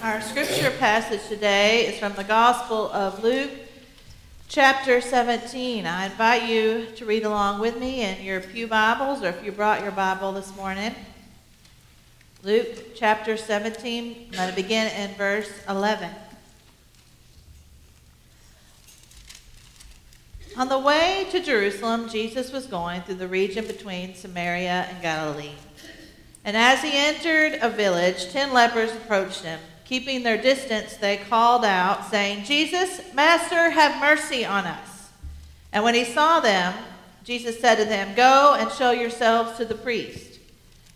Our scripture passage today is from the Gospel of Luke, chapter 17. I invite you to read along with me in your pew Bibles, or if you brought your Bible this morning. Luke, chapter 17, I'm going to begin in verse 11. On the way to Jerusalem, Jesus was going through the region between Samaria and Galilee. And as he entered a village, 10 lepers approached him. Keeping their distance, they called out, saying, "Jesus, Master, have mercy on us." And when he saw them, Jesus said to them, "Go and show yourselves to the priest."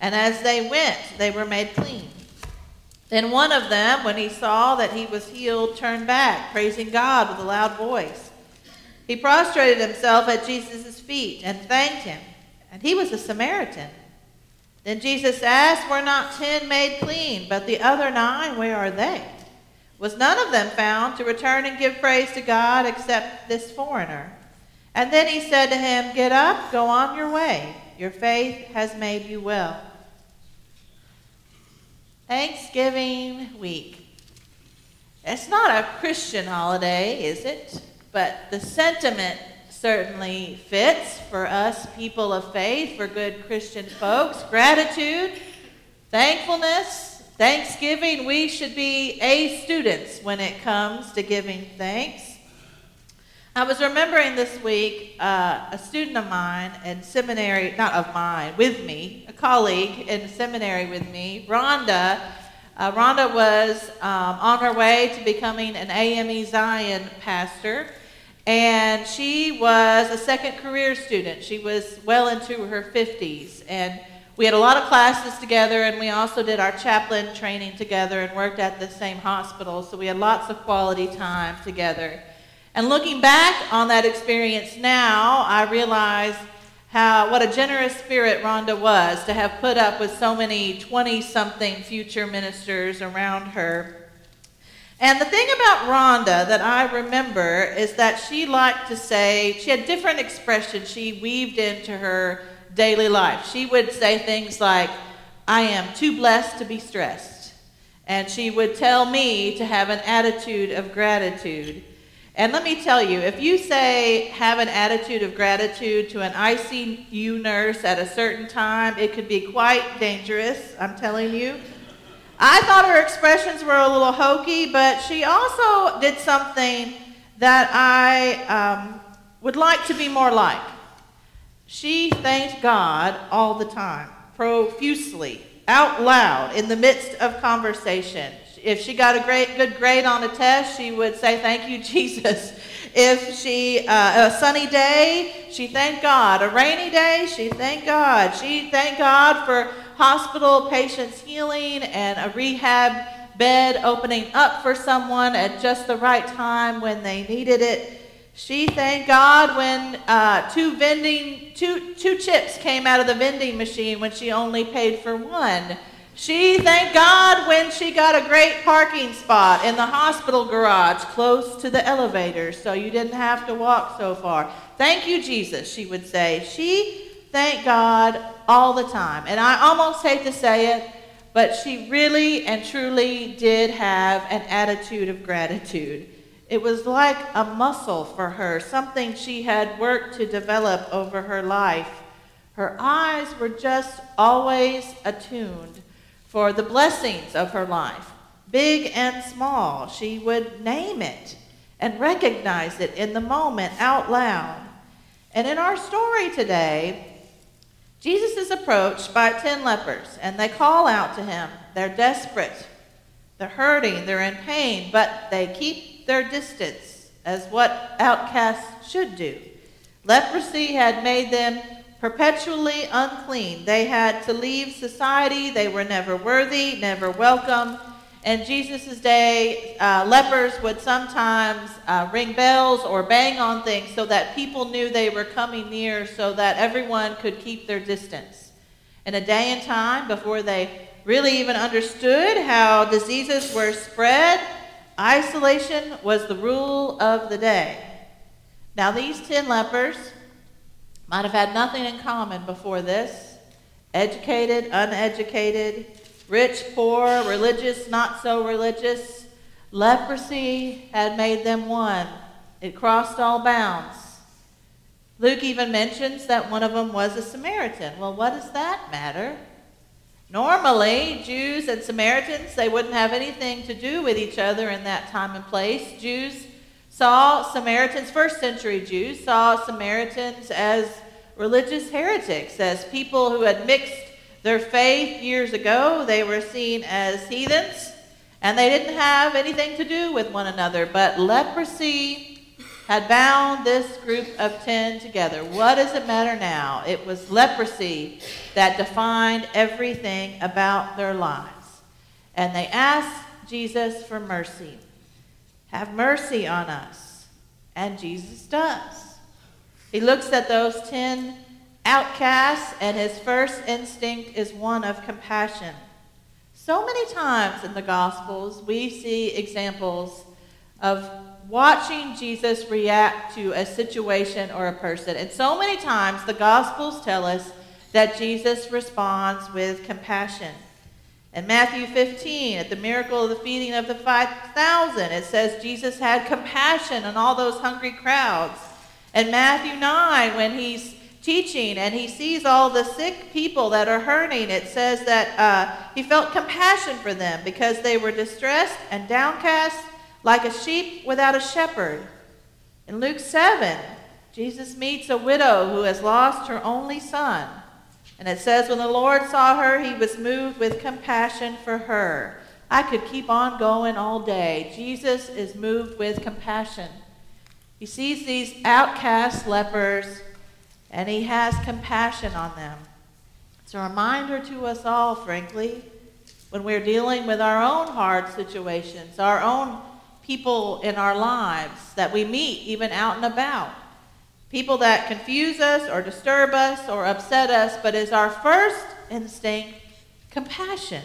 And as they went, they were made clean. Then one of them, when he saw that he was healed, turned back, praising God with a loud voice. He prostrated himself at Jesus' feet and thanked him, and he was a Samaritan. Then Jesus asked, "Were not 10 made clean, but the other 9, where are they? Was none of them found to return and give praise to God except this foreigner?" And then he said to him, "Get up, go on your way. Your faith has made you well." Thanksgiving week. It's not a Christian holiday, is it? But the sentiment certainly fits for us people of faith, for good Christian folks. Gratitude, thankfulness, thanksgiving. We should be A students when it comes to giving thanks. I was remembering this week a student of mine in seminary, not of mine, with me, a colleague in seminary with me, Rhonda. Rhonda was on her way to becoming an AME Zion pastor. And she was a second career student. She was well into her 50s. And we had a lot of classes together, and we also did our chaplain training together and worked at the same hospital. So we had lots of quality time together. And looking back on that experience now, I realize what a generous spirit Rhonda was to have put up with so many 20-something future ministers around her. And the thing about Rhonda that I remember is that she liked to say, she had different expressions she weaved into her daily life. She would say things like, "I am too blessed to be stressed." And she would tell me to have an attitude of gratitude. And let me tell you, if you say, have an attitude of gratitude to an ICU nurse at a certain time, it could be quite dangerous, I'm telling you. I thought her expressions were a little hokey, but she also did something that I would like to be more like. She thanked God all the time, profusely, out loud, in the midst of conversation. If she got a good grade on a test, she would say, "Thank you, Jesus." If she, a sunny day, she thanked God. A rainy day, she thanked God. She thanked God for hospital patients healing and a rehab bed opening up for someone at just the right time when they needed it. She thanked God when two chips came out of the vending machine when she only paid for one. She thanked God when she got a great parking spot in the hospital garage close to the elevator so you didn't have to walk so far. "Thank you, Jesus," she would say. She thanked God all the time. And I almost hate to say it, but she really and truly did have an attitude of gratitude. It was like a muscle for her, something she had worked to develop over her life. Her eyes were just always attuned for the blessings of her life, big and small. She would name it and recognize it in the moment out loud. And in our story today, Jesus is approached by 10 lepers, and they call out to him. They're desperate, they're hurting, they're in pain, but they keep their distance, as what outcasts should do. Leprosy had made them perpetually unclean. They had to leave society. They were never worthy, never welcome. In Jesus' day, lepers would sometimes ring bells or bang on things so that people knew they were coming near so that everyone could keep their distance. In a day and time before they really even understood how diseases were spread, isolation was the rule of the day. Now these 10 lepers might have had nothing in common before this. Educated, uneducated, rich, poor, religious, not so religious. Leprosy had made them one. It crossed all bounds. Luke even mentions that one of them was a Samaritan. Well, what does that matter? Normally, Jews and Samaritans, they wouldn't have anything to do with each other in that time and place. Jews saw Samaritans, first century Jews, saw Samaritans as religious heretics, as people who had mixed their faith years ago. They were seen as heathens, and they didn't have anything to do with one another. But leprosy had bound this group of 10 together. What does it matter now? It was leprosy that defined everything about their lives. And they asked Jesus for mercy. Have mercy on us. And Jesus does. He looks at those 10 outcasts, and his first instinct is one of compassion. So many times in the Gospels, we see examples of watching Jesus react to a situation or a person. And so many times, the Gospels tell us that Jesus responds with compassion. In Matthew 15, at the miracle of the feeding of the 5,000, it says Jesus had compassion on all those hungry crowds. In Matthew 9, when he's teaching and he sees all the sick people that are hurting, it says that he felt compassion for them because they were distressed and downcast like a sheep without a shepherd. In Luke 7, Jesus meets a widow who has lost her only son. And it says when the Lord saw her, he was moved with compassion for her. I could keep on going all day. Jesus is moved with compassion. He sees these outcast lepers, and he has compassion on them. It's a reminder to us all, frankly, when we're dealing with our own hard situations, our own people in our lives that we meet even out and about, people that confuse us or disturb us or upset us, but is our first instinct compassion.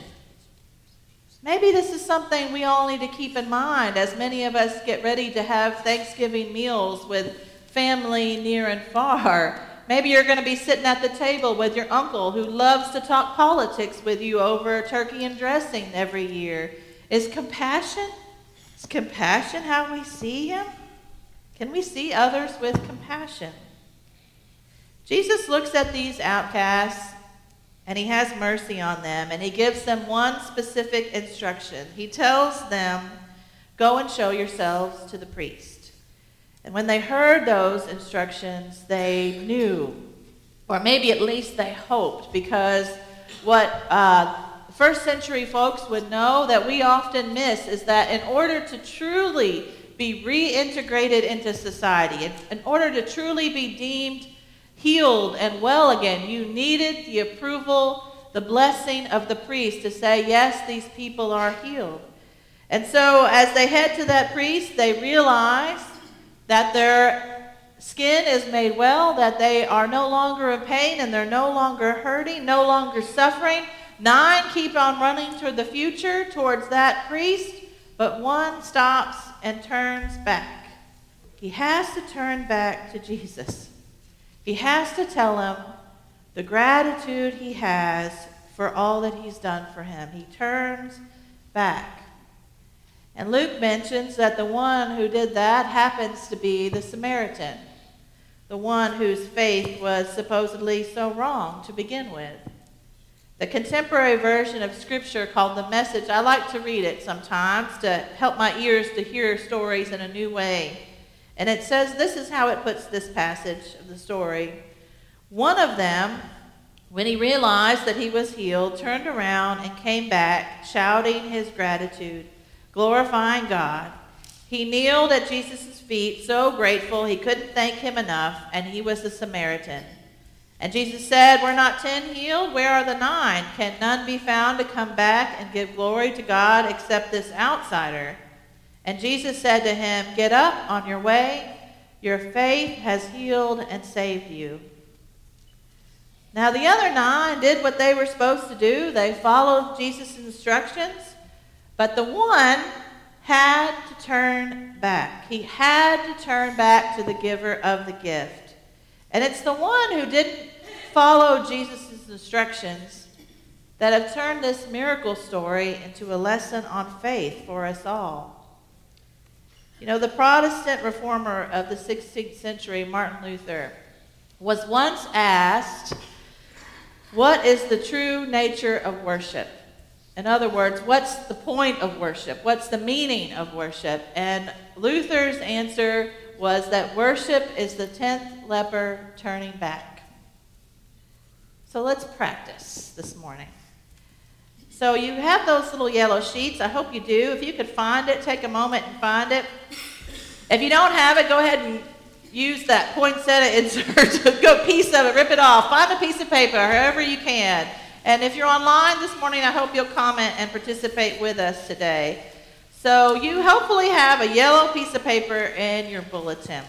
Maybe this is something we all need to keep in mind as many of us get ready to have Thanksgiving meals with family near and far. Maybe you're going to be sitting at the table with your uncle who loves to talk politics with you over turkey and dressing every year. Is compassion how we see him? Can we see others with compassion? Jesus looks at these outcasts, and he has mercy on them, and he gives them one specific instruction. He tells them, go and show yourselves to the priest. And when they heard those instructions, they knew, or maybe at least they hoped, because what first century folks would know that we often miss is that in order to truly be reintegrated into society, in order to truly be deemed healed and well again, you needed the approval, the blessing of the priest to say, yes, these people are healed. And so as they head to that priest, they realize that their skin is made well, that they are no longer in pain and they're no longer hurting, no longer suffering. 9 keep on running toward the future, towards that priest, but 1 stops and turns back. He has to turn back to Jesus. He has to tell him the gratitude he has for all that he's done for him. He turns back. And Luke mentions that the one who did that happens to be the Samaritan, the one whose faith was supposedly so wrong to begin with. The contemporary version of Scripture called The Message, I like to read it sometimes to help my ears to hear stories in a new way. And it says, this is how it puts this passage of the story. One of them, when he realized that he was healed, turned around and came back, shouting his gratitude, glorifying God. He kneeled at Jesus' feet, so grateful he couldn't thank him enough, and he was a Samaritan. And Jesus said, "Were not 10 healed? Where are the 9? Can none be found to come back and give glory to God except this outsider?" And Jesus said to him, "Get up on your way. Your faith has healed and saved you." Now the other 9 did what they were supposed to do. They followed Jesus' instructions. But the one had to turn back. He had to turn back to the giver of the gift. And it's the one who didn't follow Jesus' instructions that have turned this miracle story into a lesson on faith for us all. You know, the Protestant reformer of the 16th century, Martin Luther, was once asked, "What is the true nature of worship?" In other words, what's the point of worship? What's the meaning of worship? And Luther's answer was that worship is the 10th leper turning back. So let's practice this morning. So you have those little yellow sheets. I hope you do. If you could find it, take a moment and find it. If you don't have it, go ahead and use that poinsettia insert. Go piece of it, rip it off. Find a piece of paper, however you can. And if you're online this morning, I hope you'll comment and participate with us today. So you hopefully have a yellow piece of paper in your bulletin.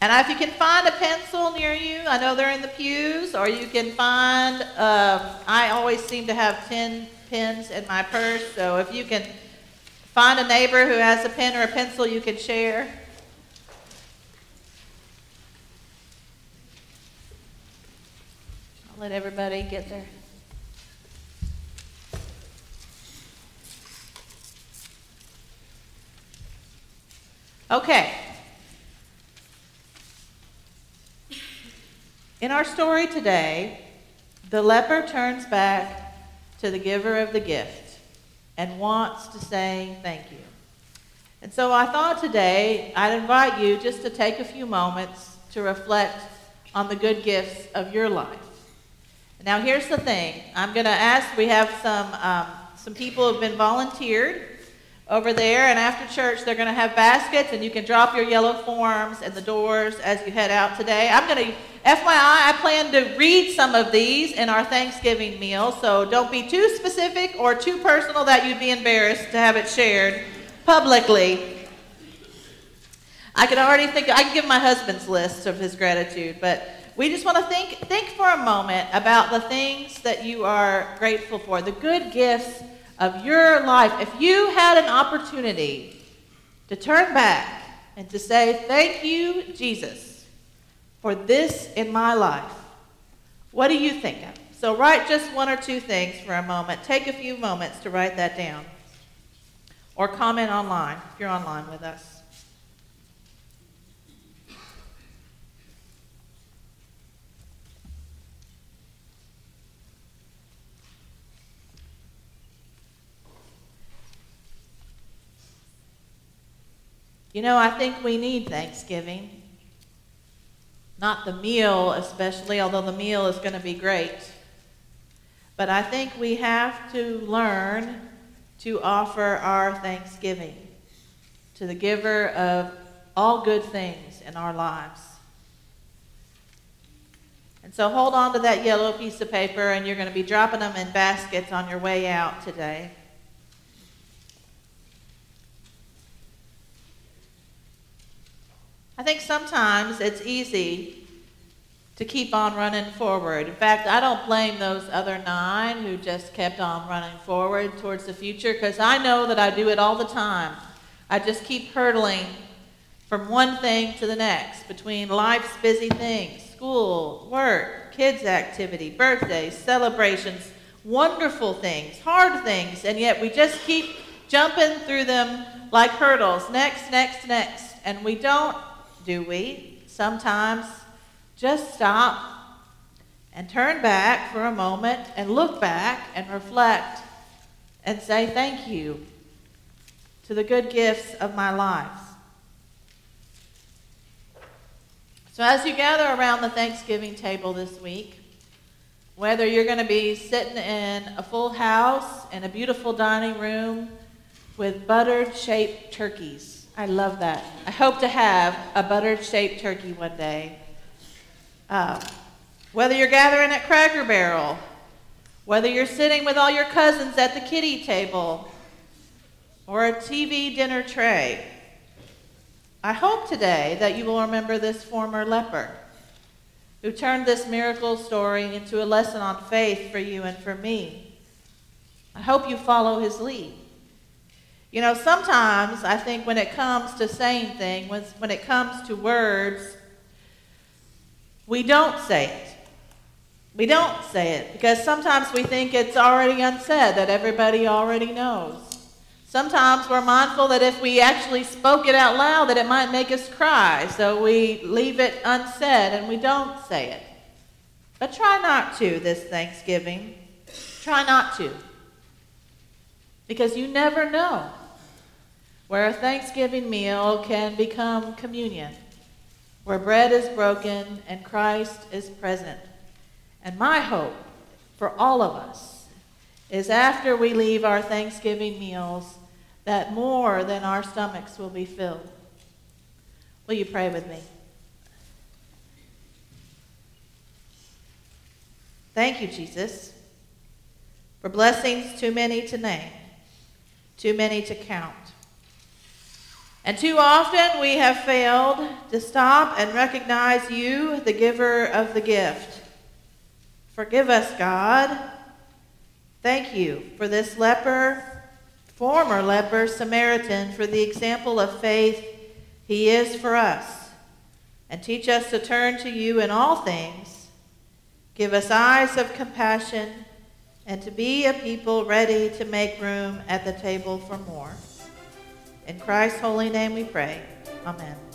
And if you can find a pencil near you, I know they're in the pews, or you can find, I always seem to have 10 pens in my purse, so if you can find a neighbor who has a pen or a pencil, you can share. Let everybody get there. Okay. In our story today, the leper turns back to the giver of the gift and wants to say thank you. And so I thought today I'd invite you just to take a few moments to reflect on the good gifts of your life. Now here's the thing. I'm going to ask, we have some people who've been volunteered over there, and after church they're going to have baskets, and you can drop your yellow forms at the doors as you head out today. I'm going to, FYI, I plan to read some of these in our Thanksgiving meal, so don't be too specific or too personal that you'd be embarrassed to have it shared publicly. I can give my husband's list of his gratitude, but we just want to think for a moment about the things that you are grateful for, the good gifts of your life. If you had an opportunity to turn back and to say, "Thank you, Jesus, for this in my life," what do you think of? So write just one or two things for a moment. Take a few moments to write that down. Or comment online if you're online with us. You know, I think we need Thanksgiving. Not the meal especially, although the meal is going to be great. But I think we have to learn to offer our thanksgiving to the giver of all good things in our lives. And so hold on to that yellow piece of paper, and you're going to be dropping them in baskets on your way out today. I think sometimes it's easy to keep on running forward. In fact, I don't blame those other 9 who just kept on running forward towards the future, because I know that I do it all the time. I just keep hurtling from one thing to the next, between life's busy things, school, work, kids' activity, birthdays, celebrations, wonderful things, hard things, and yet we just keep jumping through them like hurdles. Next, next, next. And we don't, do we? Sometimes just stop and turn back for a moment and look back and reflect and say thank you to the good gifts of my life. So as you gather around the Thanksgiving table this week, whether you're going to be sitting in a full house in a beautiful dining room with buttered-shaped turkeys, I love that. I hope to have a buttered-shaped turkey one day. Whether you're gathering at Cracker Barrel, whether you're sitting with all your cousins at the kiddie table or a TV dinner tray, I hope today that you will remember this former leper who turned this miracle story into a lesson on faith for you and for me. I hope you follow his lead. You know, sometimes I think when it comes to saying things, when it comes to words, we don't say it. We don't say it because sometimes we think it's already unsaid, that everybody already knows. Sometimes we're mindful that if we actually spoke it out loud, that it might make us cry, so we leave it unsaid and we don't say it. But try not to this Thanksgiving. Try not to, because you never know where a Thanksgiving meal can become communion, where bread is broken and Christ is present. And my hope for all of us is after we leave our Thanksgiving meals that more than our stomachs will be filled. Will you pray with me? Thank you, Jesus, for blessings too many to name, too many to count. And too often we have failed to stop and recognize you, the giver of the gift. Forgive us, God. Thank you for this leper, former leper, Samaritan, for the example of faith he is for us. And teach us to turn to you in all things. Give us eyes of compassion and to be a people ready to make room at the table for more. In Christ's holy name we pray. Amen.